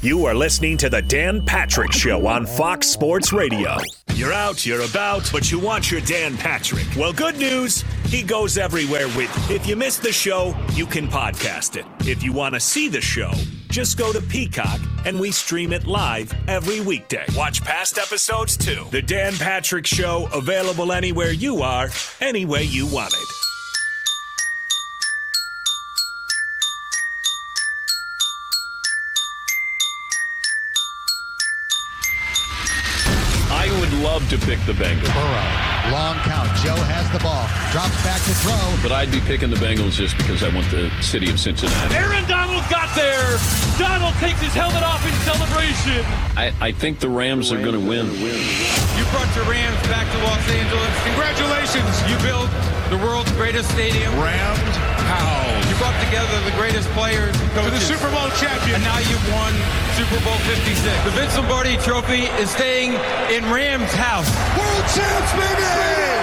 You are listening to The Dan Patrick Show on Fox Sports Radio. You're out, you're about, but you want your Dan Patrick. Well, good news, he goes everywhere with you. If you missed the show, you can podcast it. If you want to see the show, just go to Peacock, and we stream it live every weekday. Watch past episodes, too. The Dan Patrick Show, available anywhere you are, any way you want it. To pick the Bengals. Burrow, long count. Joe has the ball. Drops back to throw. But I'd be picking the Bengals just because I want the city of Cincinnati. Aaron Donald got there. Donald takes his helmet off in celebration. I think the Rams are going to win. You brought your Rams back to Los Angeles. Congratulations. You built the world's greatest stadium. Rams. How? You brought together the greatest players and coaches. To the Super Bowl champion. And now you've won Super Bowl 56. The Vince Lombardi Trophy is staying in Rams' house. World champs, baby!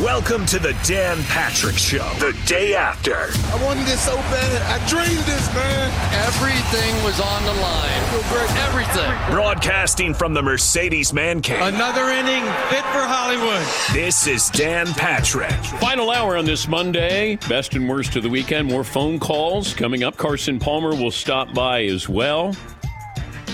Welcome to the Dan Patrick Show. The day after. I wanted this so bad. I dreamed this, man. Everything was on the line. Everything. Broadcasting from the Mercedes Man Cave. Another inning fit for Hollywood. This is Dan Patrick. Final hour on this Monday. Best and worst of the weekend. More phone calls coming up. Carson Palmer will stop by as well.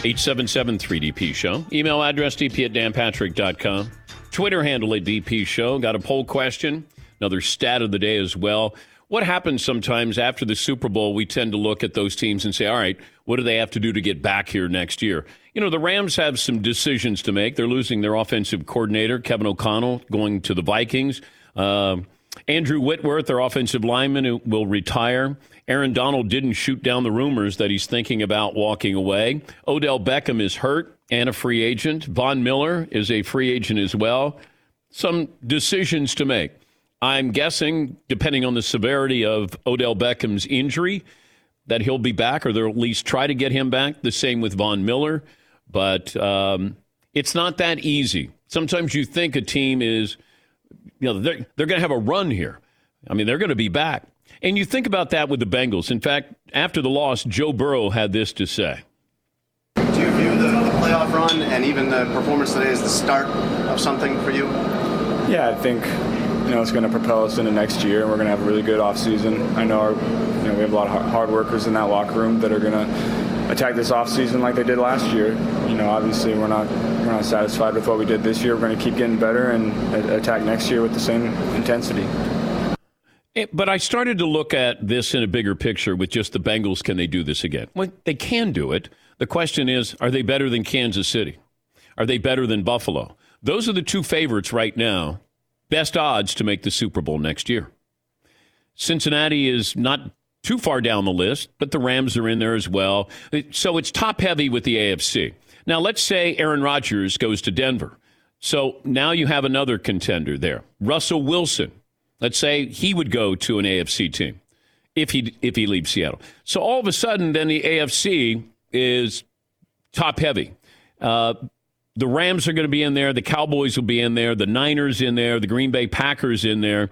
877-3DP Show. Email address dp@danpatrick.com. Twitter handle @DP Show. Got a poll question. Another stat of the day as well. What happens sometimes after the Super Bowl, we tend to look at those teams and say, all right, what do they have to do to get back here next year? You know, the Rams have some decisions to make. They're losing their offensive coordinator, Kevin O'Connell, going to the Vikings. Andrew Whitworth, their offensive lineman, who will retire. Aaron Donald didn't shoot down the rumors that he's thinking about walking away. Odell Beckham is hurt and a free agent. Von Miller is a free agent as well. Some decisions to make. I'm guessing, depending on the severity of Odell Beckham's injury, that he'll be back, or they'll at least try to get him back. The same with Von Miller. But it's not that easy. Sometimes you think a team is... You know, they're going to have a run here. I mean, they're going to be back. And you think about that with the Bengals. In fact, after the loss, Joe Burrow had this to say. Do you view the playoff run and even the performance today as the start of something for you? Yeah, I think, you know, it's going to propel us into next year, and we're going to have a really good offseason. I know we have a lot of hard workers in that locker room that are going to attack this offseason like they did last year. You know, obviously we're not satisfied with what we did this year. We're going to keep getting better and attack next year with the same intensity. But I started to look at this in a bigger picture with just the Bengals. Can they do this again? Well, they can do it. The question is, are they better than Kansas City? Are they better than Buffalo? Those are the two favorites right now. Best odds to make the Super Bowl next year. Cincinnati is not too far down the list, but the Rams are in there as well. So it's top heavy with the AFC. Now, let's say Aaron Rodgers goes to Denver. So now you have another contender there. Russell Wilson, let's say he would go to an AFC team if he leaves Seattle. So all of a sudden, then the AFC is top heavy. The Rams are going to be in there. The Cowboys will be in there. The Niners in there. The Green Bay Packers in there.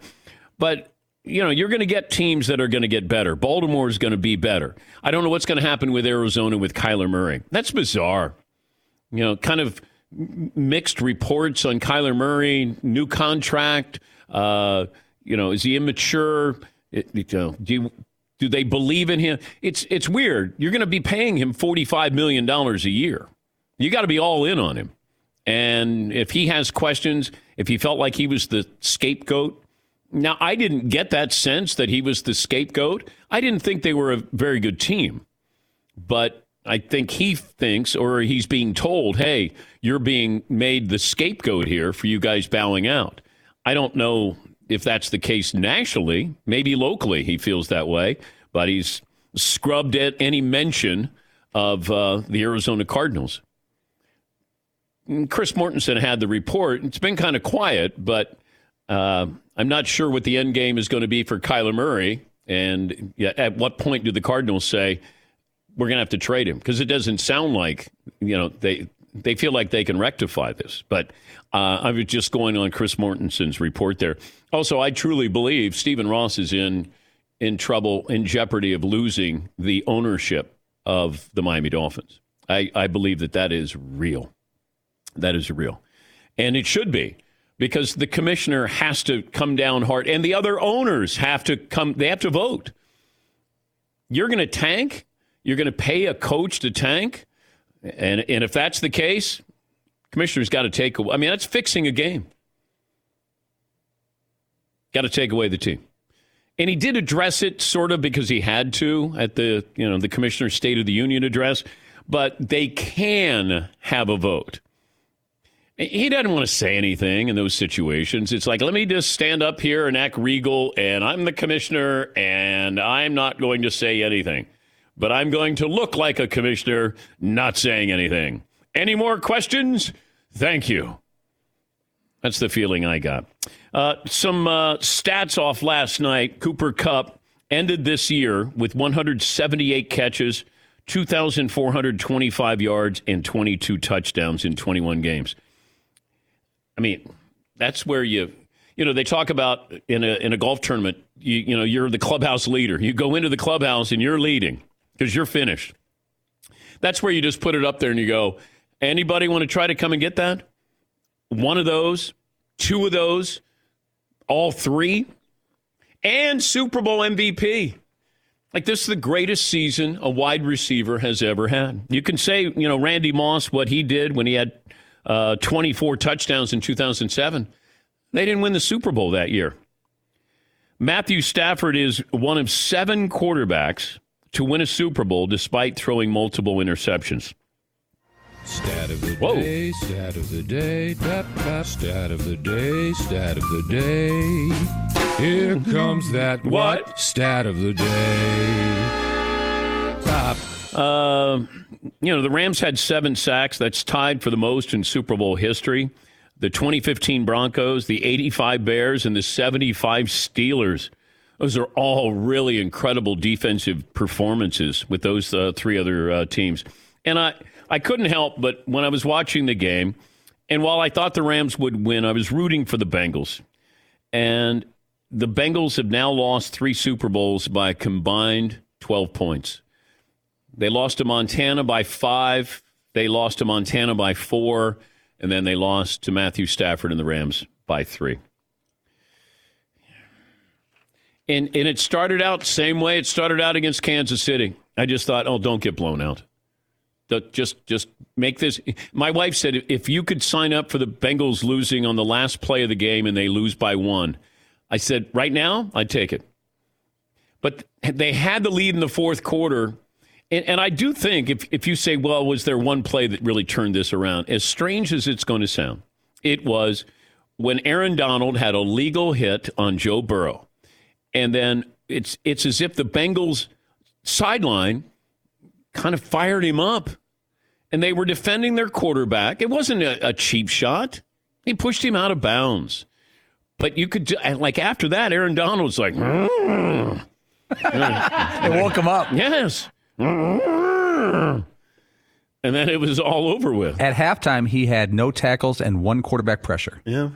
But, you know, you're going to get teams that are going to get better. Baltimore is going to be better. I don't know what's going to happen with Arizona with Kyler Murray. That's bizarre. You know, kind of mixed reports on Kyler Murray, new contract. Is he immature? Do they believe in him? It's weird. You're going to be paying him $45 million a year. You got to be all in on him. And if he has questions, if he felt like he was the scapegoat. Now, I didn't get that sense that he was the scapegoat. I didn't think they were a very good team. But I think he thinks, or he's being told, hey, you're being made the scapegoat here for you guys bowing out. I don't know if that's the case nationally. Maybe locally he feels that way, but he's scrubbed at any mention of the Arizona Cardinals. And Chris Mortensen had the report. It's been kind of quiet, but I'm not sure what the end game is going to be for Kyler Murray. And at what point do the Cardinals say, we're going to have to trade him? Because it doesn't sound like, they feel like they can rectify this. But I was just going on Chris Mortensen's report there. Also, I truly believe Stephen Ross is in trouble, in jeopardy of losing the ownership of the Miami Dolphins. I believe that is real. That is real. And it should be, because the commissioner has to come down hard, and the other owners have to come. They have to vote. You're going to tank? You're going to pay a coach to tank? And if that's the case, commissioner's got to take away. I mean, that's fixing a game. Got to take away the team. And he did address it sort of because he had to at the, you know, the commissioner's State of the Union address. But they can have a vote. He doesn't want to say anything in those situations. It's like, let me just stand up here and act regal, and I'm the commissioner, and I'm not going to say anything. But I'm going to look like a commissioner not saying anything. Any more questions? Thank you. That's the feeling I got. Some stats off last night. Cooper Kupp ended this year with 178 catches, 2,425 yards, and 22 touchdowns in 21 games. I mean, that's where you know, they talk about in a golf tournament, you know, you're the clubhouse leader. You go into the clubhouse and you're leading because you're finished. That's where you just put it up there and you go, anybody want to try to come and get that? One of those, two of those, all three, and Super Bowl MVP. Like, this is the greatest season a wide receiver has ever had. You can say, you know, Randy Moss, what he did when he had 24 touchdowns in 2007. They didn't win the Super Bowl that year. Matthew Stafford is one of seven quarterbacks to win a Super Bowl despite throwing multiple interceptions. Stat of the day, stat of the day, tap, tap, stat of the day, stat of the day. Here comes that what? Stat of the day. Top. You know, the Rams had seven sacks. That's tied for the most in Super Bowl history. The 2015 Broncos, the 85 Bears, and the 75 Steelers. Those are all really incredible defensive performances with those three other teams. And I couldn't help but when I was watching the game, and while I thought the Rams would win, I was rooting for the Bengals. And the Bengals have now lost three Super Bowls by a combined 12 points. They lost to Montana by 5. They lost to Montana by 4. And then they lost to Matthew Stafford and the Rams by 3. And it started out same way it started out against Kansas City. I just thought, oh, don't get blown out. Just make this. My wife said, if you could sign up for the Bengals losing on the last play of the game and they lose by 1. I said, right now, I'd take it. But they had the lead in the fourth quarter. And I do think if you say, well, was there one play that really turned this around? As strange as it's going to sound, it was when Aaron Donald had a legal hit on Joe Burrow. And then it's as if the Bengals sideline kind of fired him up. And they were defending their quarterback. It wasn't a cheap shot. He pushed him out of bounds. But you could, like after that, Aaron Donald's like, They woke him up. Yes. And then it was all over with. At halftime, he had no tackles and one quarterback pressure. Yeah.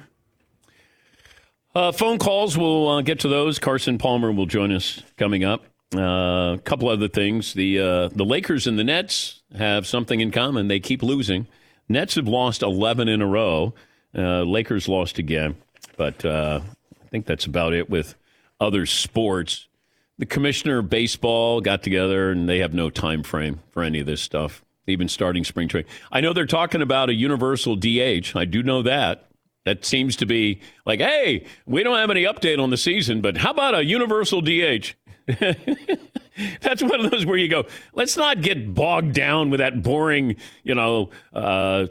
Phone calls, we'll get to those. Carson Palmer will join us coming up. A couple other things. The Lakers and the Nets have something in common. They keep losing. Nets have lost 11 in a row. Lakers lost again. But I think that's about it with other sports. The commissioner of baseball got together, and they have no time frame for any of this stuff, even starting spring training. I know they're talking about a universal DH. I do know that. That seems to be like, hey, we don't have any update on the season, but how about a universal DH? That's one of those where you go, let's not get bogged down with that boring, you know,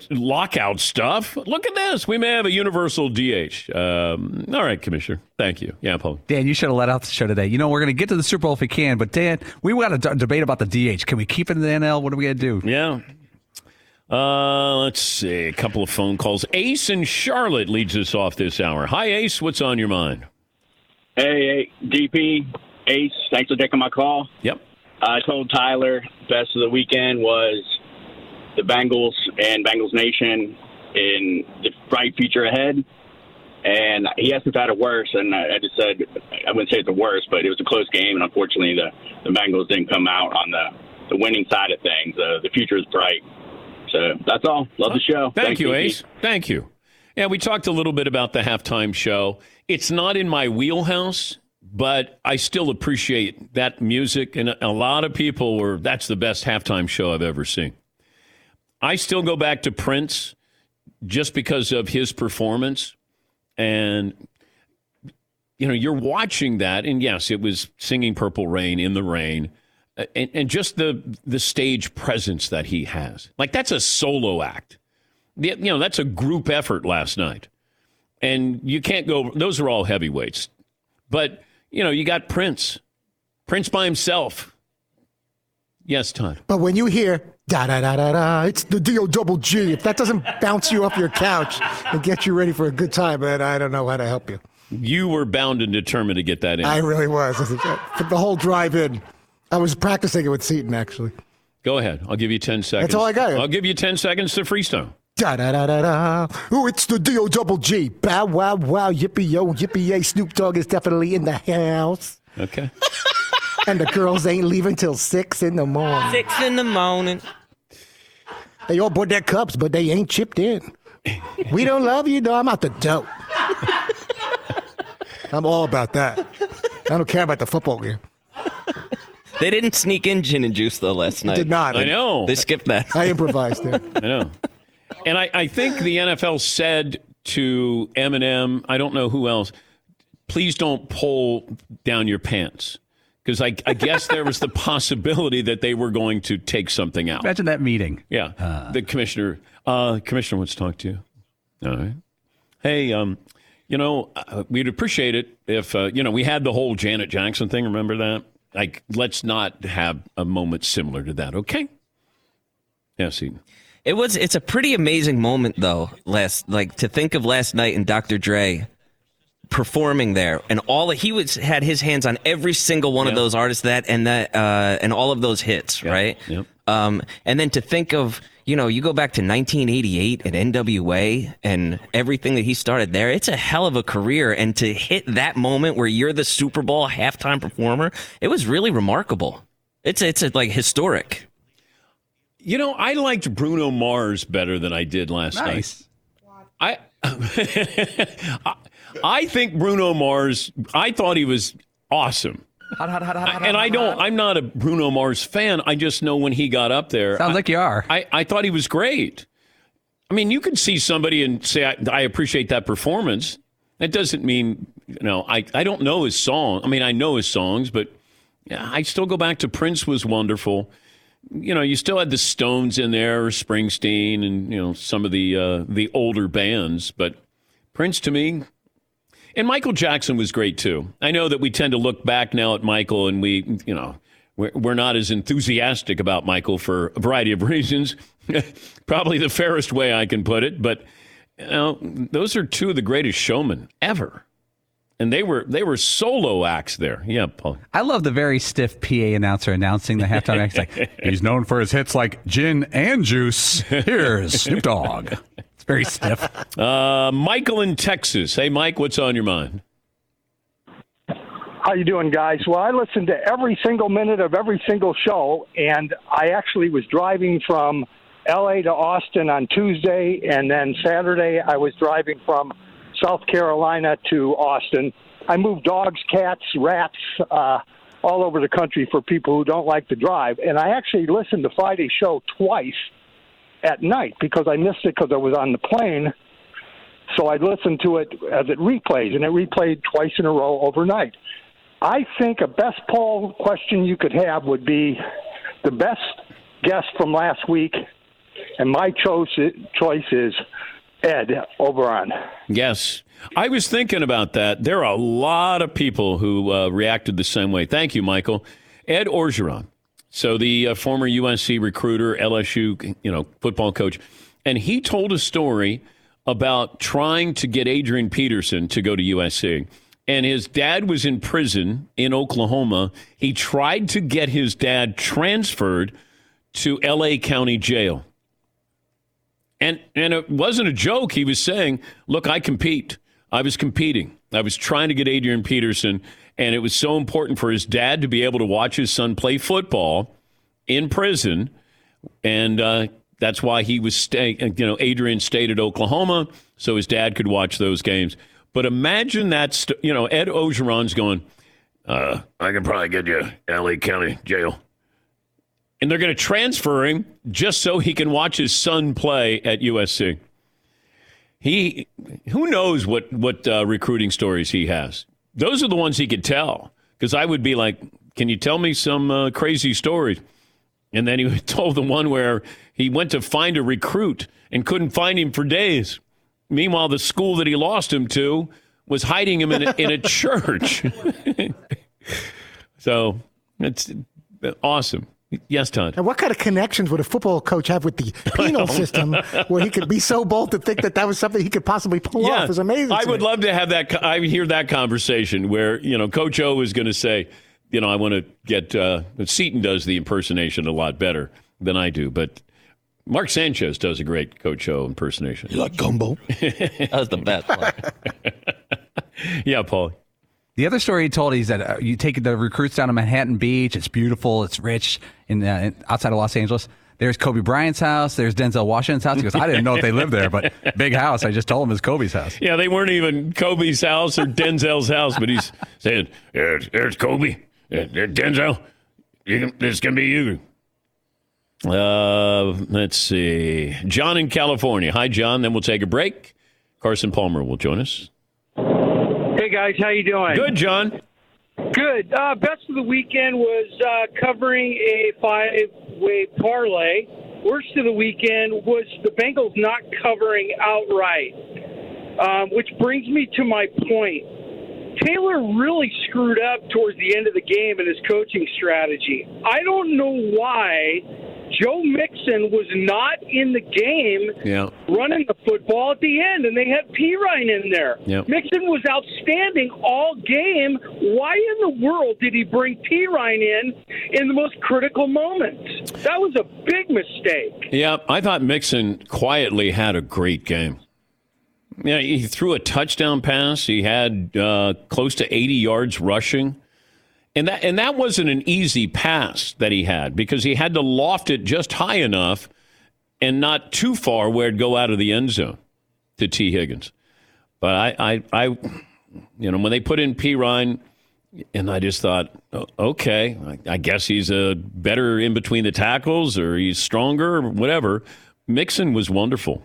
lockout stuff. Look at this. We may have a universal DH. All right, Commissioner. Thank you. Yeah, Paul. Dan, you should have let out the show today. You know, we're going to get to the Super Bowl if we can, but Dan, we got a debate about the DH. Can we keep it in the NL? What are we going to do? Yeah. Let's see. A couple of phone calls. Ace in Charlotte leads us off this hour. Hi, Ace. What's on your mind? Hey, DP. Ace, thanks for taking my call. Yep. I told Tyler best of the weekend was the Bengals and Bengals Nation in the bright future ahead. And he asked if I had it worse, and I just said I wouldn't say it's the worst, but it was a close game, and unfortunately the Bengals didn't come out on the the winning side of things. The future is bright. So that's all. Love the show. Thank you, Ace. Thank you. Yeah, we talked a little bit about the halftime show. It's not in my wheelhouse, but I still appreciate that music. And a lot of people were, that's the best halftime show I've ever seen. I still go back to Prince just because of his performance. And, you know, you're watching that. And, yes, it was singing Purple Rain in the rain. And just the stage presence that he has. Like, that's a solo act. You know, that's a group effort last night. And you can't go, those are all heavyweights. But, you know, you got Prince. Prince by himself. Yes, Todd. But when you hear, da-da-da-da-da, it's the D-O-double-G. If that doesn't bounce you off your couch and get you ready for a good time, man, I don't know how to help you. You were bound and determined to get that in. I really was. The whole drive-in. I was practicing it with Seton, actually. Go ahead. I'll give you 10 seconds. That's all I got. I'll give you 10 seconds to freestyle. Da-da-da-da-da. Oh, it's the D-O-double-G. Bow, wow, wow, yippee-yo, yippee-yay. Snoop Dogg is definitely in the house. Okay. And the girls ain't leaving till 6 in the morning. 6 in the morning. They all bought their cups, but they ain't chipped in. We don't love you, though. I'm out the dope. I'm all about that. I don't care about the football game. They didn't sneak in gin and juice, though, last night. Did not. I know. They skipped that. I improvised there. I know. And I think the NFL said to Eminem, I don't know who else, please don't pull down your pants. Because I guess there was the possibility that they were going to take something out. Imagine that meeting. Yeah. The commissioner. Commissioner wants to talk to you. All right. Hey, you know, we'd appreciate it if, you know, we had the whole Janet Jackson thing. Remember that? Like, let's not have a moment similar to that, okay? Yeah, Seton. It's a pretty amazing moment, though, to think of last night and Dr. Dre performing there, and he had his hands on every single one of those artists and all of those hits, right? Yep. And then to think of, you know, you go back to 1988 at NWA and everything that he started there, it's a hell of a career. And to hit that moment where you're the Super Bowl halftime performer, it was really remarkable. It's like historic. You know, I liked Bruno Mars better than I did last night. I think Bruno Mars, I thought he was awesome. I'm not a Bruno Mars fan. I just know when he got up there. Sounds like you are. I thought he was great. I mean, you could see somebody and say, I appreciate that performance. That doesn't mean, you know, I don't know his song. I mean, I know his songs, but yeah, I still go back to Prince was wonderful. You know, you still had the Stones in there, or Springsteen, and, you know, some of the older bands. But Prince, to me, and Michael Jackson was great, too. I know that we tend to look back now at Michael, and we, you know, we're not as enthusiastic about Michael for a variety of reasons. Probably the fairest way I can put it. But, you know, those are two of the greatest showmen ever. And they were solo acts there. Yeah, Paul. I love the very stiff PA announcer announcing the halftime act. Like, he's known for his hits like gin and juice. Here's Snoop Dogg. It's very stiff. Michael in Texas. Hey, Mike, what's on your mind? How you doing, guys? Well, I listened to every single minute of every single show, and I actually was driving from L.A. to Austin on Tuesday, and then Saturday I was driving from South Carolina to Austin. I move dogs, cats, rats all over the country for people who don't like to drive. And I actually listened to Friday's show twice at night because I missed it because I was on the plane. So I listened to it as it replays, and it replayed twice in a row overnight. I think a best poll question you could have would be the best guest from last week, and my choice is Ed Orgeron. Yes. I was thinking about that. There are a lot of people who reacted the same way. Thank you, Michael. Ed Orgeron. So the former USC recruiter, LSU, you know, football coach. And he told a story about trying to get Adrian Peterson to go to USC. And his dad was in prison in Oklahoma. He tried to get his dad transferred to L.A. County Jail. And it wasn't a joke. He was saying, look, I compete. I was competing. I was trying to get Adrian Peterson, and it was so important for his dad to be able to watch his son play football in prison, and that's why he was staying. You know, Adrian stayed at Oklahoma so his dad could watch those games. But imagine that's Ed Orgeron's going, I can probably get you L.A. County jail. And they're going to transfer him just so he can watch his son play at USC. Who knows what recruiting stories he has? Those are the ones he could tell. Because I would be like, can you tell me some crazy stories? And then he told the one where he went to find a recruit and couldn't find him for days. Meanwhile, the school that he lost him to was hiding him in a church. So it's awesome. Yes, Todd. And what kind of connections would a football coach have with the penal system where he could be so bold to think that was something he could possibly pull off? Is amazing. I would love to have that. I would hear that conversation where, Coach O is going to say, I want to get Seton does the impersonation a lot better than I do. But Mark Sanchez does a great Coach O impersonation. You like gumbo? That was the best one. Yeah, Paul. The other story he told is that you take the recruits down to Manhattan Beach. It's beautiful. It's rich outside of Los Angeles. There's Kobe Bryant's house. There's Denzel Washington's house. He goes, I didn't know if they lived there, but big house. I just told him it's Kobe's house. Yeah, they weren't even Kobe's house or Denzel's house, but he's saying, there's Kobe. There's Denzel. It's going to be you. Let's see. John in California. Hi, John. Then we'll take a break. Carson Palmer will join us. Hey, guys. How you doing? Good, John. Good. Best of the weekend was covering a five-way parlay. Worst of the weekend was the Bengals not covering outright, which brings me to my point. Taylor really screwed up towards the end of the game in his coaching strategy. I don't know why Joe Mixon was not in the game running the football at the end, and they had Pirine in there. Yep. Mixon was outstanding all game. Why in the world did he bring Pirine in the most critical moments? That was a big mistake. Yeah, I thought Mixon quietly had a great game. Yeah, he threw a touchdown pass. He had close to 80 yards rushing. And that wasn't an easy pass that he had because he had to loft it just high enough and not too far where it'd go out of the end zone to T Higgins. But I when they put in Pirine, and I just thought, okay, I guess he's a better in between the tackles or he's stronger or whatever. Mixon was wonderful.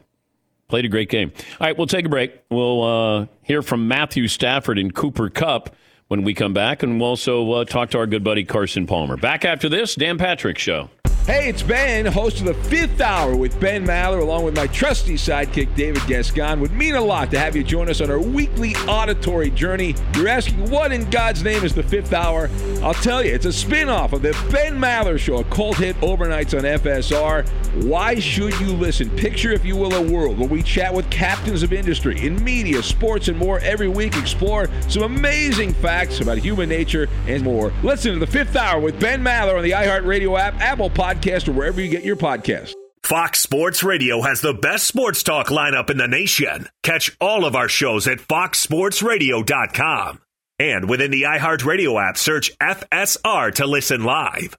Played a great game. All right, we'll take a break. We'll hear from Matthew Stafford and Cooper Kupp when we come back, and we'll also talk to our good buddy Carson Palmer. Back after this, Dan Patrick Show. Hey, it's Ben, host of The Fifth Hour with Ben Maller, along with my trusty sidekick, David Gascon. Would mean a lot to have you join us on our weekly auditory journey. You're asking, what in God's name is The Fifth Hour? I'll tell you, it's a spin-off of The Ben Maller Show, a cult hit overnights on FSR. Why should you listen? Picture, if you will, a world where we chat with captains of industry in media, sports, and more every week. Explore some amazing facts about human nature and more. Listen to The Fifth Hour with Ben Maller on the iHeartRadio app, Apple Podcast, or wherever you get your podcast. Fox Sports Radio has the best sports talk lineup in the nation. Catch all of our shows at foxsportsradio.com. And within the iHeartRadio app, search FSR to listen live.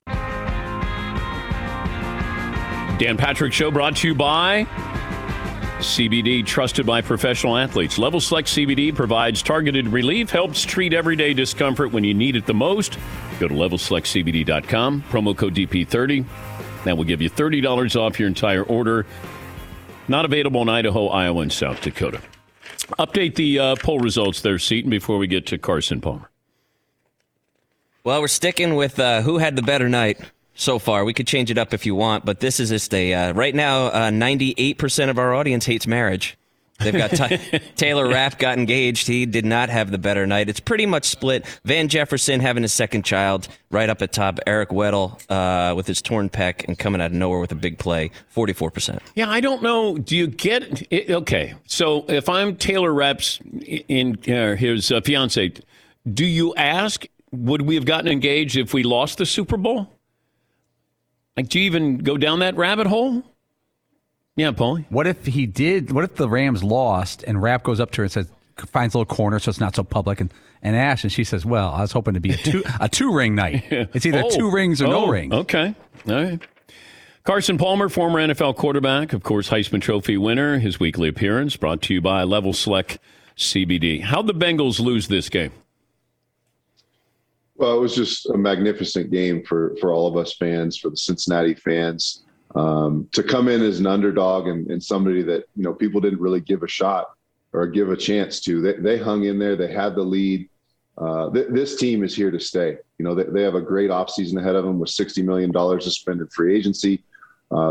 Dan Patrick Show brought to you by CBD, trusted by professional athletes. Level Select CBD provides targeted relief, helps treat everyday discomfort when you need it the most. Go to levelselectcbd.com, promo code DP30. That will give you $30 off your entire order. Not available in Idaho, Iowa, and South Dakota. Update the poll results there, Seton, before we get to Carson Palmer. Well, we're sticking with who had the better night so far. We could change it up if you want, but this is just a right now, 98% of our audience hates marriage. They've got Taylor Rapp got engaged. He did not have the better night. It's pretty much split. Van Jefferson having his second child right up at top. Eric Weddle with his torn pec and coming out of nowhere with a big play, 44%. Yeah, I don't know. Do you get it? Okay, so if I'm Taylor Rapp's his fiance, do you ask, would we have gotten engaged if we lost the Super Bowl? Like, do you even go down that rabbit hole? Yeah, Paulie. What if the Rams lost and Rapp goes up to her and says, finds a little corner so it's not so public. And Ash, and she says, well, I was hoping to be a two-ring night. It's either two rings or no ring. Okay. All right. Carson Palmer, former NFL quarterback, of course, Heisman Trophy winner. His weekly appearance brought to you by Level Select CBD. How'd the Bengals lose this game? Well, it was just a magnificent game for all of us fans, for the Cincinnati fans. To come in as an underdog and somebody that, you know, people didn't really give a shot or give a chance to. They hung in there. They had the lead. This team is here to stay. You know, they have a great offseason ahead of them with $60 million to spend in free agency.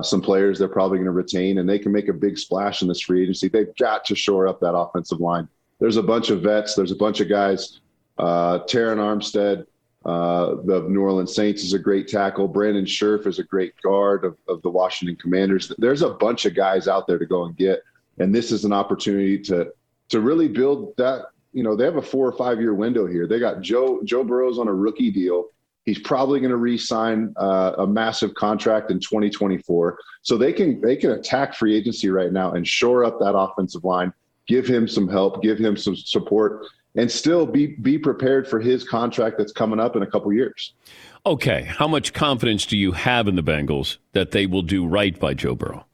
Some players they're probably going to retain, and they can make a big splash in this free agency. They've got to shore up that offensive line. There's a bunch of vets. There's a bunch of guys. Taron Armstead, the New Orleans Saints, is a great tackle. Brandon Scherf is a great guard of the Washington Commanders. There's a bunch of guys out there to go and get. And this is an opportunity to really build that. You know, they have a 4 or 5 year window here. They got Joe Burrow's on a rookie deal. He's probably going to re-sign a massive contract in 2024. So they can attack free agency right now and shore up that offensive line, give him some help, give him some support, and still be prepared for his contract that's coming up in a couple years. Okay. How much confidence do you have in the Bengals that they will do right by Joe Burrow?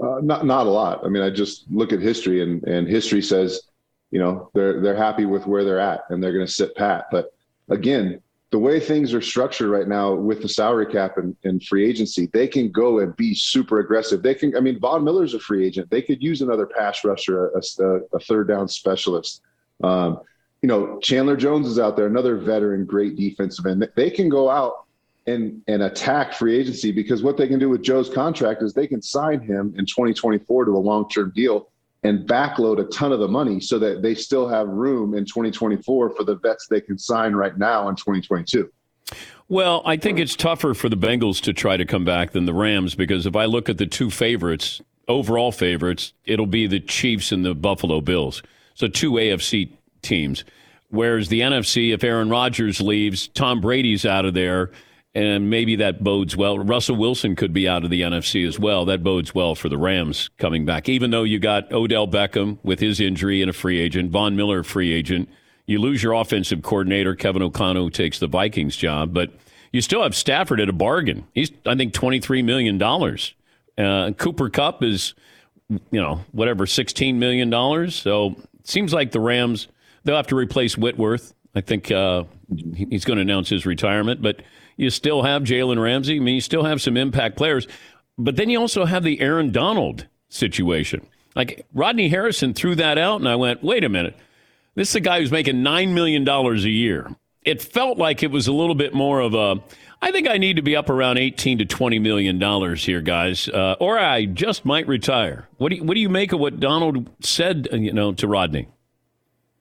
Not a lot. I mean, I just look at history, and history says, you know, they're happy with where they're at, and they're going to sit pat. But again, the way things are structured right now with the salary cap and free agency, they can go and be super aggressive. They can. I mean, Von Miller's a free agent. They could use another pass rusher, a third down specialist. You know, Chandler Jones is out there, another veteran, great defensive end. They can go out and attack free agency, because what they can do with Joe's contract is they can sign him in 2024 to a long-term deal and backload a ton of the money so that they still have room in 2024 for the vets they can sign right now in 2022. Well, I think it's tougher for the Bengals to try to come back than the Rams, because if I look at the two favorites, overall favorites, it'll be the Chiefs and the Buffalo Bills. So two AFC teams, whereas the NFC, if Aaron Rodgers leaves, Tom Brady's out of there. And maybe that bodes well. Russell Wilson could be out of the NFC as well. That bodes well for the Rams coming back, even though you got Odell Beckham with his injury and a free agent, Von Miller, free agent. You lose your offensive coordinator, Kevin O'Connell, who takes the Vikings job, but you still have Stafford at a bargain. He's, I think, $23 million. Cooper Kupp is, you know, whatever, $16 million. So it seems like the Rams, they'll have to replace Whitworth. I think he's going to announce his retirement, but you still have Jalen Ramsey. I mean, you still have some impact players, but then you also have the Aaron Donald situation. Like, Rodney Harrison threw that out, and I went, wait a minute. This is a guy who's making $9 million a year. It felt like it was a little bit more of a, I think I need to be up around 18 to $20 million here, guys, or I just might retire. What do you make of what Donald said, you know, to Rodney?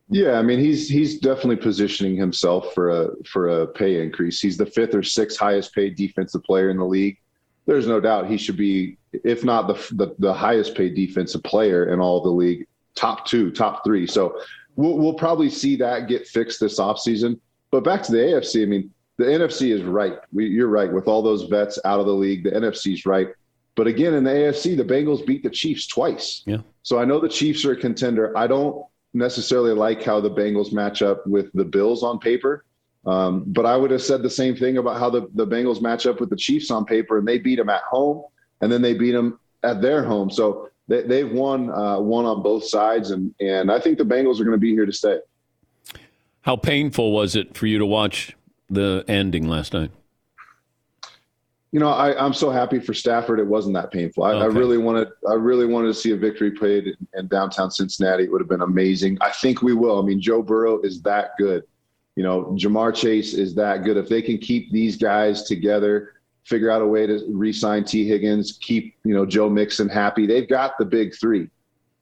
Yeah, I mean, he's definitely positioning himself for a pay increase. He's the 5th or 6th highest paid defensive player in the league. There's no doubt he should be, if not the highest paid defensive player in all of the league, top 2, top 3. So we'll probably see that get fixed this offseason. But back to the AFC, I mean, the NFC is right. You're right. With all those vets out of the league, the NFC's right. But again, in the AFC, the Bengals beat the Chiefs twice. Yeah. So I know the Chiefs are a contender. I don't necessarily like how the Bengals match up with the Bills on paper. But I would have said the same thing about how the Bengals match up with the Chiefs on paper, and they beat them at home, and then they beat them at their home. So they've won on both sides. And I think the Bengals are going to be here to stay. How painful was it for you to watch the ending last night? You know, I'm so happy for Stafford. It wasn't that painful. Okay. I really wanted to see a victory played in downtown Cincinnati. It would have been amazing. I think we will. I mean, Joe Burrow is that good. You know, Jamar Chase is that good. If they can keep these guys together, figure out a way to re-sign T Higgins, keep, you know, Joe Mixon happy. They've got the big three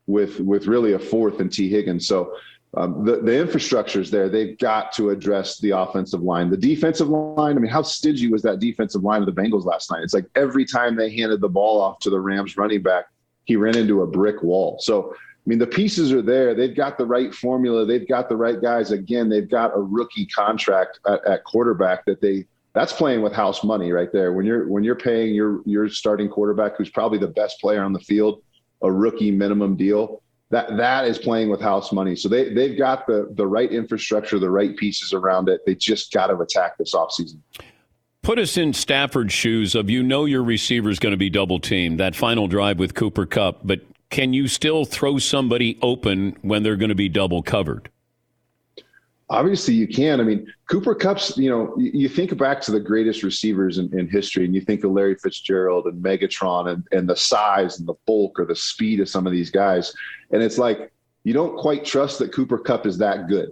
with really a fourth in T Higgins. So the infrastructure is there. They've got to address the offensive line. The defensive line, I mean, how stingy was that defensive line of the Bengals last night? It's like every time they handed the ball off to the Rams running back, he ran into a brick wall. So, I mean, the pieces are there. They've got the right formula. They've got the right guys. Again, they've got a rookie contract at quarterback that's playing with house money right there. When you're paying your starting quarterback, who's probably the best player on the field, a rookie minimum deal, That is playing with house money. So they've got the right infrastructure, the right pieces around it. They just got to attack this offseason. Put us in Stafford's shoes of, your receiver's going to be double teamed, that final drive with Cooper Kupp, but can you still throw somebody open when they're going to be double covered? Obviously you can. I mean, Cooper Kupp's, you think back to the greatest receivers in history, and you think of Larry Fitzgerald and Megatron and the size and the bulk or the speed of some of these guys. And it's like, you don't quite trust that Cooper Kupp is that good.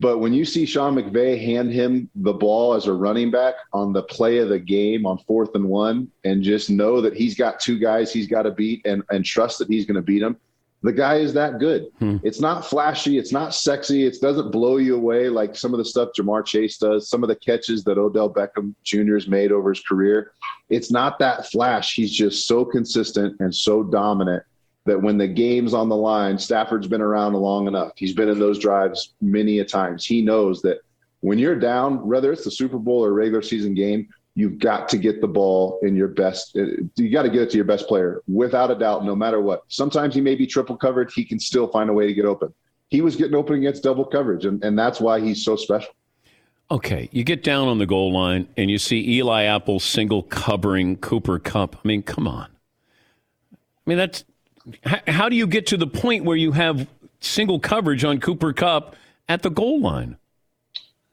But when you see Sean McVay hand him the ball as a running back on the play of the game on 4th and 1, and just know that he's got two guys he's got to beat and trust that he's going to beat them, the guy is that good. It's not flashy. It's not sexy. It doesn't blow you away like some of the stuff Jamar Chase does, some of the catches that Odell Beckham Jr. has made over his career. It's not that flash. He's just so consistent and so dominant that when the game's on the line, Stafford's been around long enough. He's been in those drives many a times. He knows that when you're down, whether it's the Super Bowl or regular season game, you've got to get the ball in your best. You got to get it to your best player without a doubt, no matter what. Sometimes he may be triple covered. He can still find a way to get open. He was getting open against double coverage, and that's why he's so special. Okay, you get down on the goal line, and you see Eli Apple single covering Cooper Kupp. I mean, come on. I mean, that's how do you get to the point where you have single coverage on Cooper Kupp at the goal line?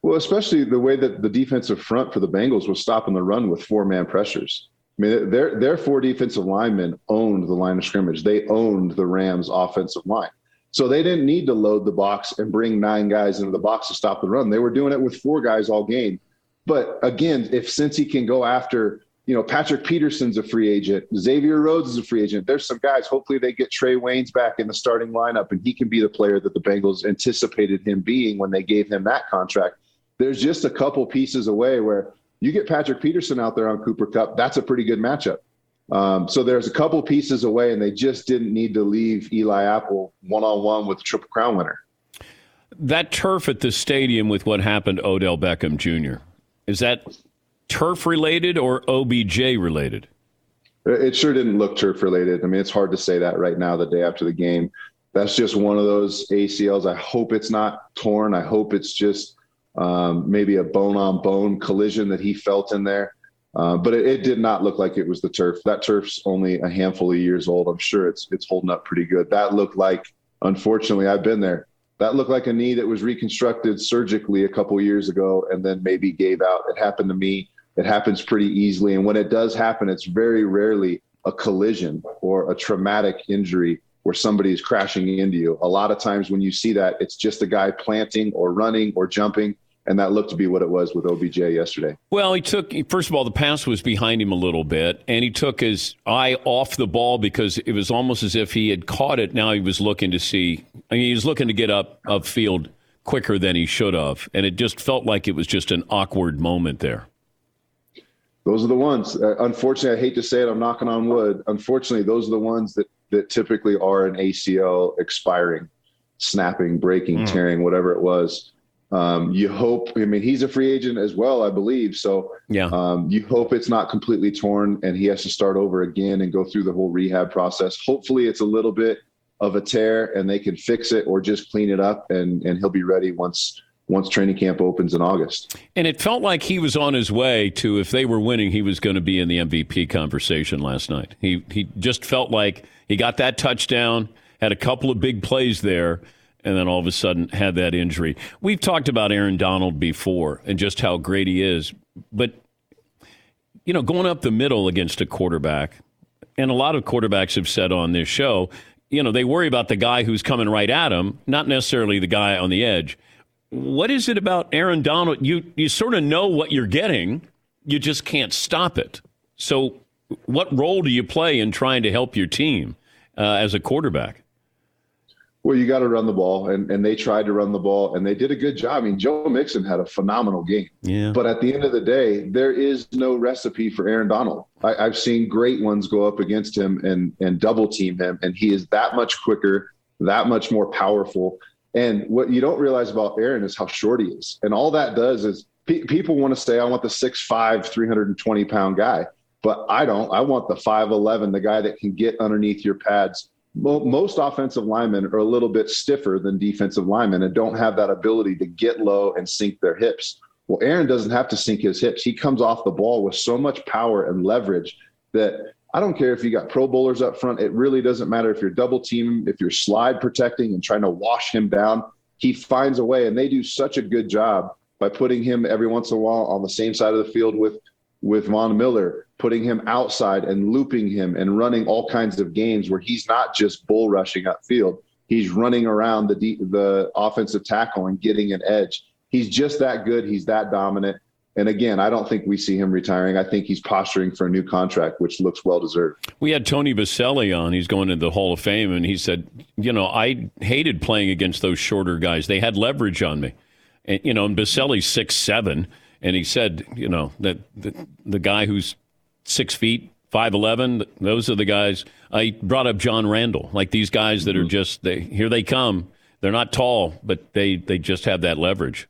Well, especially the way that the defensive front for the Bengals was stopping the run with four-man pressures. I mean, their four defensive linemen owned the line of scrimmage. They owned the Rams' offensive line. So they didn't need to load the box and bring 9 guys into the box to stop the run. They were doing it with 4 guys all game. But, again, if Cincy can go after, Patrick Peterson's a free agent, Xavier Rhodes is a free agent, there's some guys. Hopefully they get Trey Waynes back in the starting lineup, and he can be the player that the Bengals anticipated him being when they gave him that contract. There's just a couple pieces away where you get Patrick Peterson out there on Cooper Kupp. That's a pretty good matchup. So there's a couple pieces away, and they just didn't need to leave Eli Apple one-on-one with the Triple Crown winner. That turf at the stadium with what happened to Odell Beckham Jr., is that turf-related or OBJ-related? It sure didn't look turf-related. I mean, it's hard to say that right now, the day after the game. That's just one of those ACLs. I hope it's not torn. I hope it's just maybe a bone-on-bone collision that he felt in there. But it did not look like it was the turf. That turf's only a handful of years old. I'm sure it's holding up pretty good. That looked like, unfortunately, I've been there. That looked like a knee that was reconstructed surgically a couple years ago and then maybe gave out. It happened to me. It happens pretty easily. And when it does happen, it's very rarely a collision or a traumatic injury where somebody is crashing into you. A lot of times when you see that, it's just a guy planting or running or jumping, and that looked to be what it was with OBJ yesterday. Well, first of all, the pass was behind him a little bit, and he took his eye off the ball because it was almost as if he had caught it. Now he was looking to get up upfield quicker than he should have, and it just felt like it was just an awkward moment there. Those are the ones. Unfortunately, I hate to say it, I'm knocking on wood. Unfortunately, those are the ones that typically are an ACL expiring, snapping, breaking, tearing, whatever it was. You hope, I mean, he's a free agent as well, I believe. So yeah. You hope it's not completely torn and he has to start over again and go through the whole rehab process. Hopefully it's a little bit of a tear and they can fix it or just clean it up and he'll be ready once training camp opens in August. And it felt like he was on his way to, if they were winning, he was going to be in the MVP conversation last night. He just felt like he got that touchdown, had a couple of big plays there, and then all of a sudden had that injury. We've talked about Aaron Donald before and just how great he is. But, going up the middle against a quarterback, and a lot of quarterbacks have said on this show, they worry about the guy who's coming right at him, not necessarily the guy on the edge. What is it about Aaron Donald? You sort of know what you're getting. You just can't stop it. So what role do you play in trying to help your team as a quarterback? Well, you got to run the ball, and they tried to run the ball, and they did a good job. I mean, Joe Mixon had a phenomenal game. Yeah. But at the end of the day, there is no recipe for Aaron Donald. I've seen great ones go up against him and double-team him, and he is that much quicker, that much more powerful. And what you don't realize about Aaron is how short he is. And all that does is people want to say, I want the 6'5", 320-pound guy. But I don't. I want the 5'11", the guy that can get underneath your pads, most offensive linemen are a little bit stiffer than defensive linemen and don't have that ability to get low and sink their hips. Well, Aaron doesn't have to sink his hips. He comes off the ball with so much power and leverage that I don't care if you got pro bowlers up front. It really doesn't matter if you're double teaming, if you're slide protecting and trying to wash him down, he finds a way. And they do such a good job by putting him every once in a while on the same side of the field with Von Miller, putting him outside and looping him and running all kinds of games where he's not just bull rushing upfield. He's running around the offensive tackle and getting an edge. He's just that good. He's that dominant. And again, I don't think we see him retiring. I think he's posturing for a new contract, which looks well-deserved. We had Tony Baselli on. He's going to the Hall of Fame, and he said, you know, I hated playing against those shorter guys. They had leverage on me. And, you know, and Baselli's 6'7", and he said, you know, that the guy who's 6 feet, 5'11", those are the guys. I brought up John Randall, like these guys that are just, here they come. They're not tall, but they just have that leverage.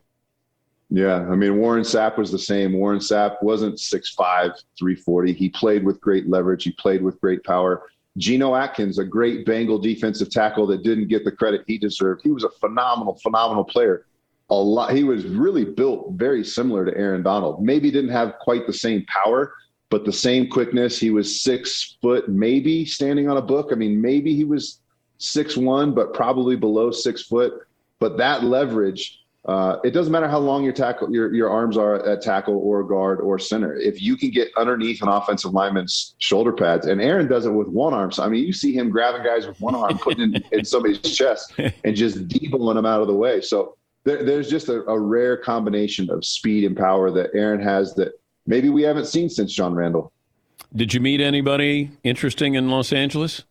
Yeah, I mean, Warren Sapp was the same. Warren Sapp wasn't 6'5", 340. He played with great leverage. He played with great power. Geno Atkins, a great Bengal defensive tackle that didn't get the credit he deserved. He was a phenomenal, phenomenal player. A lot. He was really built very similar to Aaron Donald. Maybe didn't have quite the same power, but the same quickness. He was 6 foot, maybe standing on a book. I mean, maybe he was 6'1", but probably below 6 foot. But that leverage. It doesn't matter how long your tackle, your arms are at tackle or guard or center. If you can get underneath an offensive lineman's shoulder pads, and Aaron does it with one arm. So, I mean, you see him grabbing guys with one arm, putting it in somebody's chest and just deebling them out of the way. So there's just a rare combination of speed and power that Aaron has that maybe we haven't seen since John Randall. Did you meet anybody interesting in Los Angeles?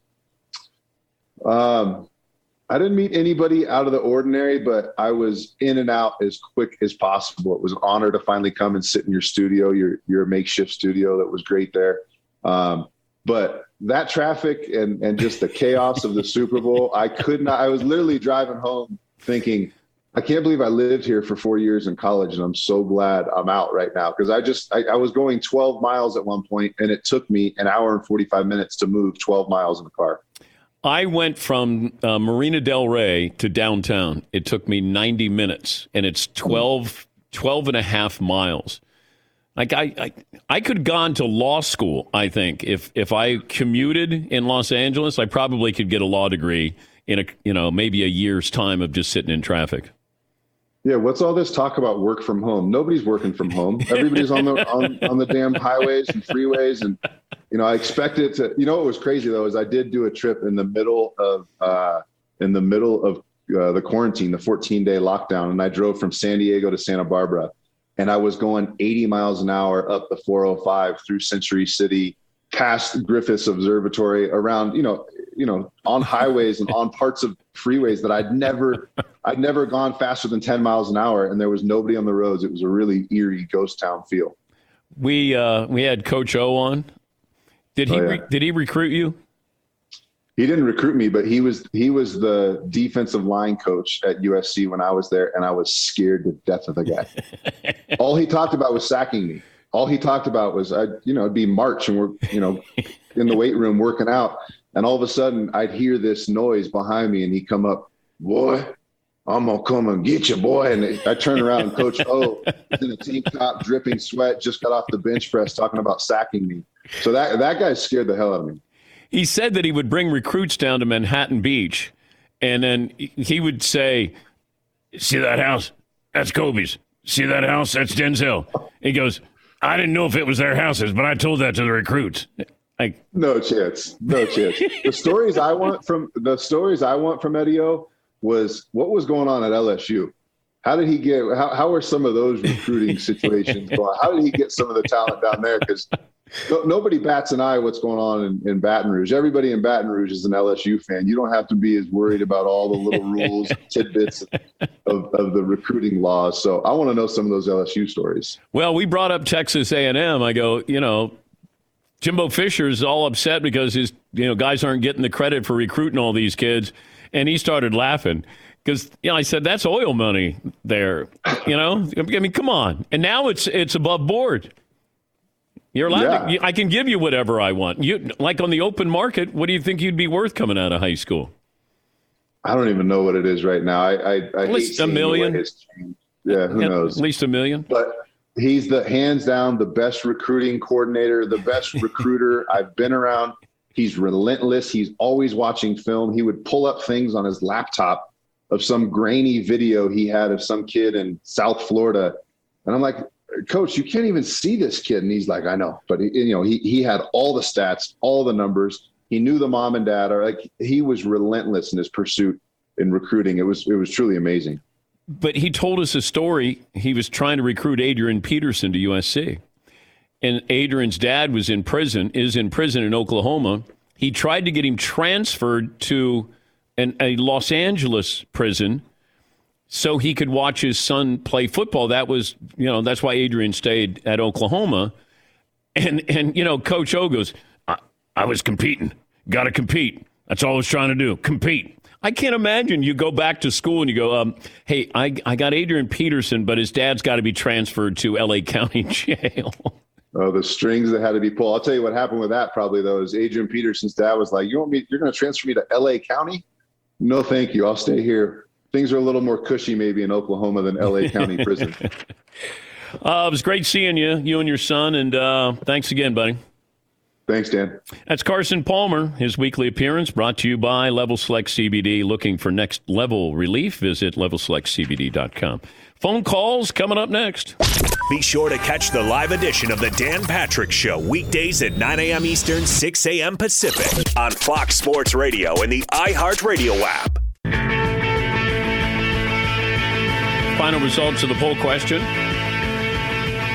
I didn't meet anybody out of the ordinary, but I was in and out as quick as possible. It was an honor to finally come and sit in your studio, your makeshift studio that was great there. But that traffic and just the chaos of the Super Bowl, I could not. I was literally driving home thinking, I can't believe I lived here for 4 years in college, and I'm so glad I'm out right now. Because I was going 12 miles at one point, and it took me an hour and 45 minutes to move 12 miles in the car. I went from Marina Del Rey to downtown. It took me 90 minutes, and it's 12 and a half miles. Like I could have gone to law school, I think. If I commuted in Los Angeles, I probably could get a law degree in maybe a year's time of just sitting in traffic. Yeah, what's all this talk about work from home? Nobody's working from home. Everybody's on the damn highways and freeways. And, you know, I expected to, you know, what was crazy though, is I did do a trip in the middle of, the quarantine, the 14-day lockdown. And I drove from San Diego to Santa Barbara, and I was going 80 miles an hour up the 405 through Century City, past Griffiths Observatory, around, you know, on highways and on parts of freeways that I'd never gone faster than 10 miles an hour. And there was nobody on the roads. It was a really eerie ghost town feel. We had Coach O on. Did he recruit you? He didn't recruit me, but he was the defensive line coach at USC when I was there. And I was scared to death of the guy. All he talked about was sacking me. All he talked about was, it'd be March and we're, in the weight room working out. And all of a sudden I'd hear this noise behind me and he'd come up, boy, I'm going to come and get you, boy. And I turn around and Coach O is in a tank top, dripping sweat, just got off the bench press talking about sacking me. So that guy scared the hell out of me. He said that he would bring recruits down to Manhattan Beach and then he would say, see that house? That's Kobe's. See that house? That's Denzel. He goes, I didn't know if it was their houses, but I told that to the recruits. No chance. The stories I want from Eddie O was what was going on at LSU. How did he get? How are some of those recruiting situations going? How did he get some of the talent down there? Because nobody bats an eye what's going on in Baton Rouge. Everybody in Baton Rouge is an LSU fan. You don't have to be as worried about all the little rules, tidbits of the recruiting laws. So I want to know some of those LSU stories. Well, we brought up Texas A&M. I go, Jimbo Fisher's all upset because his guys aren't getting the credit for recruiting all these kids. And he started laughing because, I said, that's oil money there, I mean, come on. And now it's above board. You're allowed to, I can give you whatever I want. You, like on the open market, what do you think you'd be worth coming out of high school? I don't even know what it is right now. I at least $1 million. Yeah, who knows? At least $1 million. But he's the hands down the best recruiting coordinator, the best recruiter I've been around. He's relentless. He's always watching film. He would pull up things on his laptop of some grainy video he had of some kid in South Florida. And I'm like, Coach, you can't even see this kid. And he's like, I know. But he had all the stats, all the numbers. He knew the mom and dad are like, he was relentless in his pursuit in recruiting. It was truly amazing. But he told us a story. He was trying to recruit Adrian Peterson to USC. And Adrian's dad is in prison in Oklahoma. He tried to get him transferred to a Los Angeles prison so he could watch his son play football. That was, that's why Adrian stayed at Oklahoma. And Coach O goes, I was competing. Got to compete. That's all I was trying to do. Compete. I can't imagine you go back to school and you go, hey, I got Adrian Peterson, but his dad's got to be transferred to L.A. County Jail. Oh, the strings that had to be pulled. I'll tell you what happened with that probably, though, is Adrian Peterson's dad was like, you're going to transfer me to L.A. County? No, thank you. I'll stay here. Things are a little more cushy maybe in Oklahoma than L.A. County prison. It was great seeing you and your son, and thanks again, buddy. Thanks, Dan. That's Carson Palmer, his weekly appearance brought to you by Level Select CBD. Looking for next level relief? Visit levelselectcbd.com. Phone calls coming up next. Be sure to catch the live edition of The Dan Patrick Show weekdays at 9 a.m. Eastern, 6 a.m. Pacific on Fox Sports Radio and the iHeartRadio app. Final results of the poll question.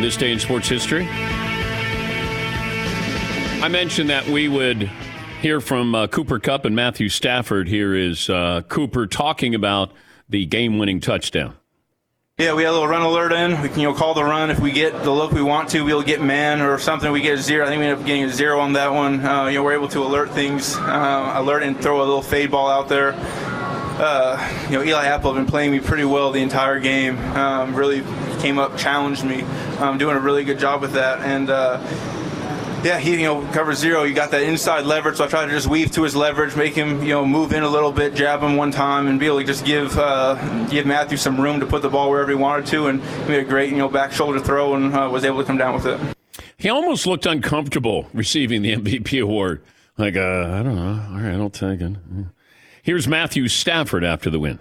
This day in sports history. I mentioned that we would hear from Cooper Kupp and Matthew Stafford. Here is Cooper talking about the game-winning touchdown. Yeah, we had a little run alert in. We can call the run. If we get the look we want to, we'll get man or something. We get a zero. I think we ended up getting a zero on that one. We're able to alert things, alert and throw a little fade ball out there. Eli Apple have been playing me pretty well the entire game. Really came up, challenged me. Doing a really good job with that. And yeah, he, covers zero. You got that inside leverage, so I tried to just weave to his leverage, make him, move in a little bit, jab him one time, and be able to just give Matthew some room to put the ball wherever he wanted to, and he made a great, back shoulder throw and was able to come down with it. He almost looked uncomfortable receiving the MVP award. Like, I don't know. All right, I'll take it. Here's Matthew Stafford after the win.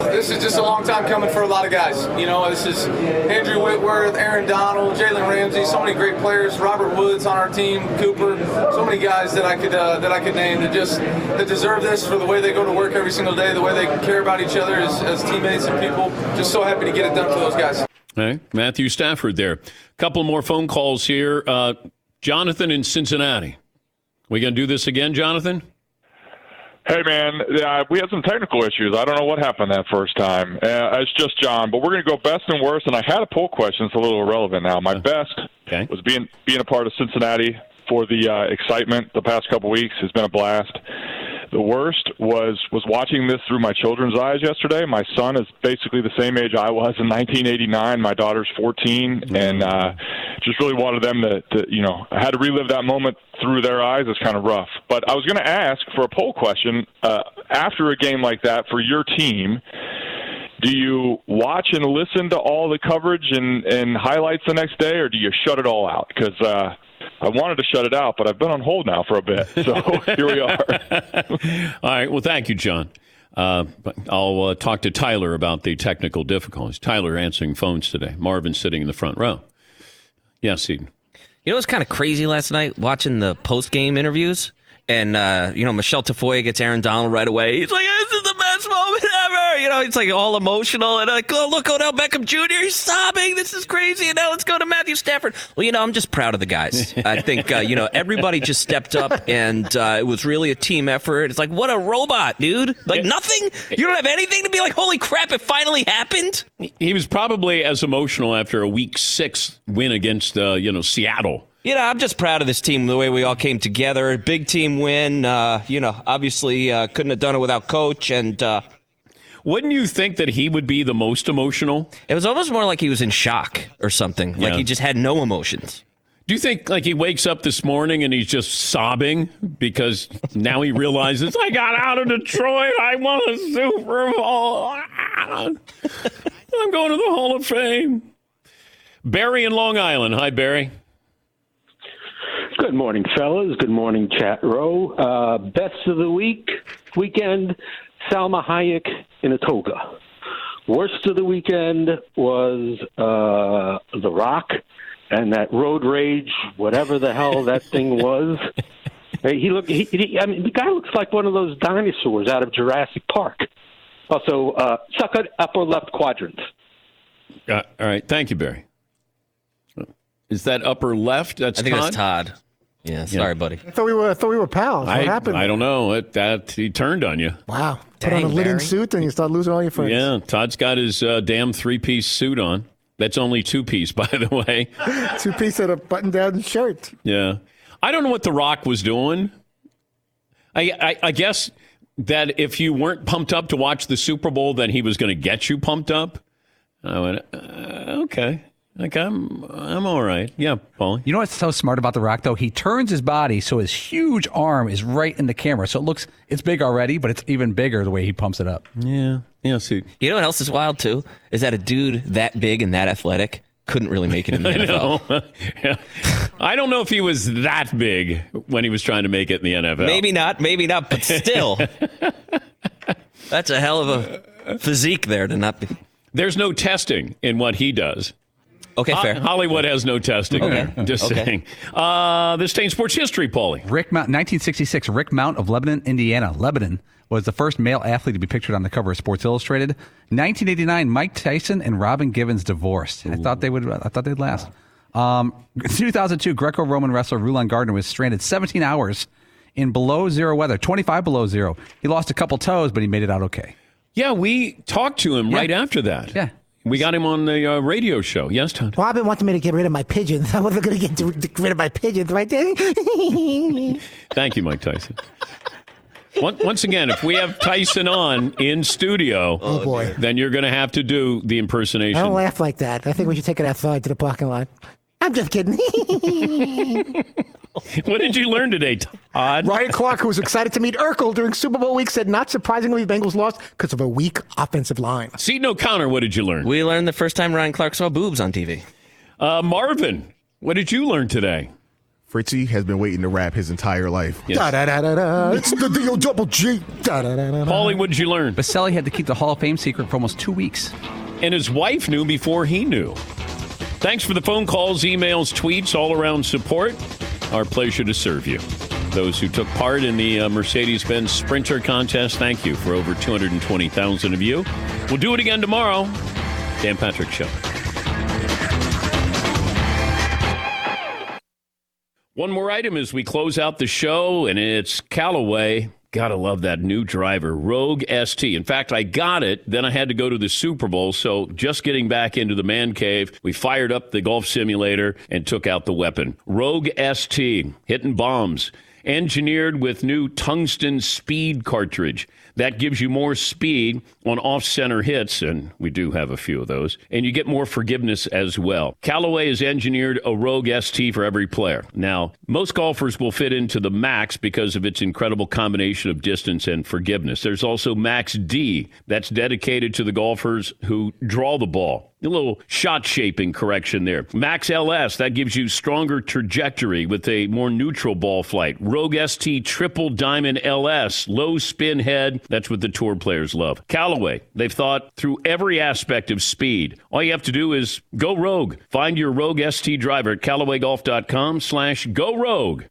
This is just a long time coming for a lot of guys. This is Andrew Whitworth, Aaron Donald, Jalen Ramsey, so many great players. Robert Woods on our team, Cooper, so many guys that I could name that deserve this for the way they go to work every single day, the way they care about each other as teammates and people. Just so happy to get it done for those guys. Hey, Matthew Stafford there. A couple more phone calls here. Jonathan in Cincinnati. We gonna do this again, Jonathan? Hey, man, we had some technical issues. I don't know what happened that first time. It's just John, but we're going to go best and worst, and I had a poll question. It's a little irrelevant now. My best was being a part of Cincinnati for the excitement the past couple weeks. It's been a blast. The worst was watching this through my children's eyes yesterday. My son is basically the same age I was in 1989. My daughter's 14, and just really wanted them to I had to relive that moment through their eyes. It's kind of rough. But I was going to ask for a poll question. After a game like that for your team, do you watch and listen to all the coverage and highlights the next day, or do you shut it all out? Because I wanted to shut it out, but I've been on hold now for a bit. So here we are. All right. Well, thank you, John. I'll talk to Tyler about the technical difficulties. Tyler answering phones today. Marvin's sitting in the front row. Yes, Eden. It was kind of crazy last night watching the post-game interviews. And, Michelle Tafoya gets Aaron Donald right away. He's like, this is the best moment ever. It's like all emotional. And like, oh, look, Odell Beckham Jr., he's sobbing. This is crazy. And now let's go to Matthew Stafford. Well, I'm just proud of the guys. I think, everybody just stepped up, and it was really a team effort. It's like, what a robot, dude. Like, nothing? You don't have anything to be like, holy crap, it finally happened? He was probably as emotional after a Week 6 win against, Seattle. I'm just proud of this team, the way we all came together. Big team win. Obviously couldn't have done it without Coach. And wouldn't you think that he would be the most emotional? It was almost more like he was in shock or something. Like he just had no emotions. Do you think, like, he wakes up this morning and he's just sobbing because now he realizes, I got out of Detroit, I won a Super Bowl, I'm going to the Hall of Fame? Barry in Long Island. Hi, Barry. Good morning, fellas. Good morning, chat row. Best of the weekend, Salma Hayek in a toga. Worst of the weekend was The Rock and that road rage, whatever the hell that thing was. The guy looks like one of those dinosaurs out of Jurassic Park. Also, suck at upper left quadrant. All right. Thank you, Barry. Is that upper left? That's I think Todd? That's Todd. Yeah, sorry, buddy. I thought we were pals. What happened? I don't know. He turned on you. Wow. Dang, put on a linen suit and you start losing all your friends. Yeah, Todd's got his damn three-piece suit on. That's only two-piece, by the way. Two-piece and a button-down shirt. Yeah. I don't know what The Rock was doing. I guess that if you weren't pumped up to watch the Super Bowl, then he was going to get you pumped up. I went, okay. Like, I'm all right. Yeah, Paul. You know what's so smart about The Rock, though? He turns his body so his huge arm is right in the camera. So it's big already, but it's even bigger the way he pumps it up. Yeah. Yeah, see. You know what else is wild, too? Is that a dude that big and that athletic couldn't really make it in the NFL. I know. Yeah. I don't know if he was that big when he was trying to make it in the NFL. Maybe not, but still. That's a hell of a physique there to not be. There's no testing in what he does. Okay, fair. Hollywood has no testing. Okay. Just saying. This day in sports history, Paulie. Rick Mount, 1966, Rick Mount of Lebanon, Indiana. Lebanon was the first male athlete to be pictured on the cover of Sports Illustrated. 1989, Mike Tyson and Robin Givens divorced. Ooh. I thought they'd last. 2002, Greco-Roman wrestler Rulon Gardner was stranded 17 hours in below zero weather, 25 below zero. He lost a couple toes, but he made it out okay. Yeah, we talked to him right after that. Yeah. We got him on the radio show. Yes, Todd? Well, I've been wanting me to get rid of my pigeons. I wasn't going to get rid of my pigeons, right there. Thank you, Mike Tyson. Once again, if we have Tyson on in studio, then you're going to have to do the impersonation. I don't laugh like that. I think we should take it outside to the parking lot. I'm just kidding. What did you learn today, Todd? Ryan Clark, who was excited to meet Urkel during Super Bowl week, said, not surprisingly, the Bengals lost because of a weak offensive line. Seton O'Connor, what did you learn? We learned the first time Ryan Clark saw boobs on TV. Marvin, what did you learn today? Fritzy has been waiting to rap his entire life. Yes. Da-da-da-da-da. It's the D-O-double-G. Da-da-da-da-da. Paulie, what did you learn? Baselli had to keep the Hall of Fame secret for almost 2 weeks. And his wife knew before he knew. Thanks for the phone calls, emails, tweets, all-around support. Our pleasure to serve you. Those who took part in the Mercedes-Benz Sprinter contest, thank you for over 220,000 of you. We'll do it again tomorrow. Dan Patrick Show. One more item as we close out the show, and it's Callaway. Gotta love that new driver, Rogue ST. In fact, I got it, then I had to go to the Super Bowl, so just getting back into the man cave, we fired up the golf simulator and took out the weapon. Rogue ST, hitting bombs, engineered with new tungsten speed cartridge. That gives you more speed on off-center hits, and we do have a few of those, and you get more forgiveness as well. Callaway has engineered a Rogue ST for every player. Now, most golfers will fit into the Max because of its incredible combination of distance and forgiveness. There's also Max D that's dedicated to the golfers who draw the ball. A little shot shaping correction there. Max LS, that gives you stronger trajectory with a more neutral ball flight. Rogue ST Triple Diamond LS, low spin head. That's what the tour players love. Callaway, they've thought through every aspect of speed. All you have to do is go rogue. Find your Rogue ST driver at CallawayGolf.com/GoRogue.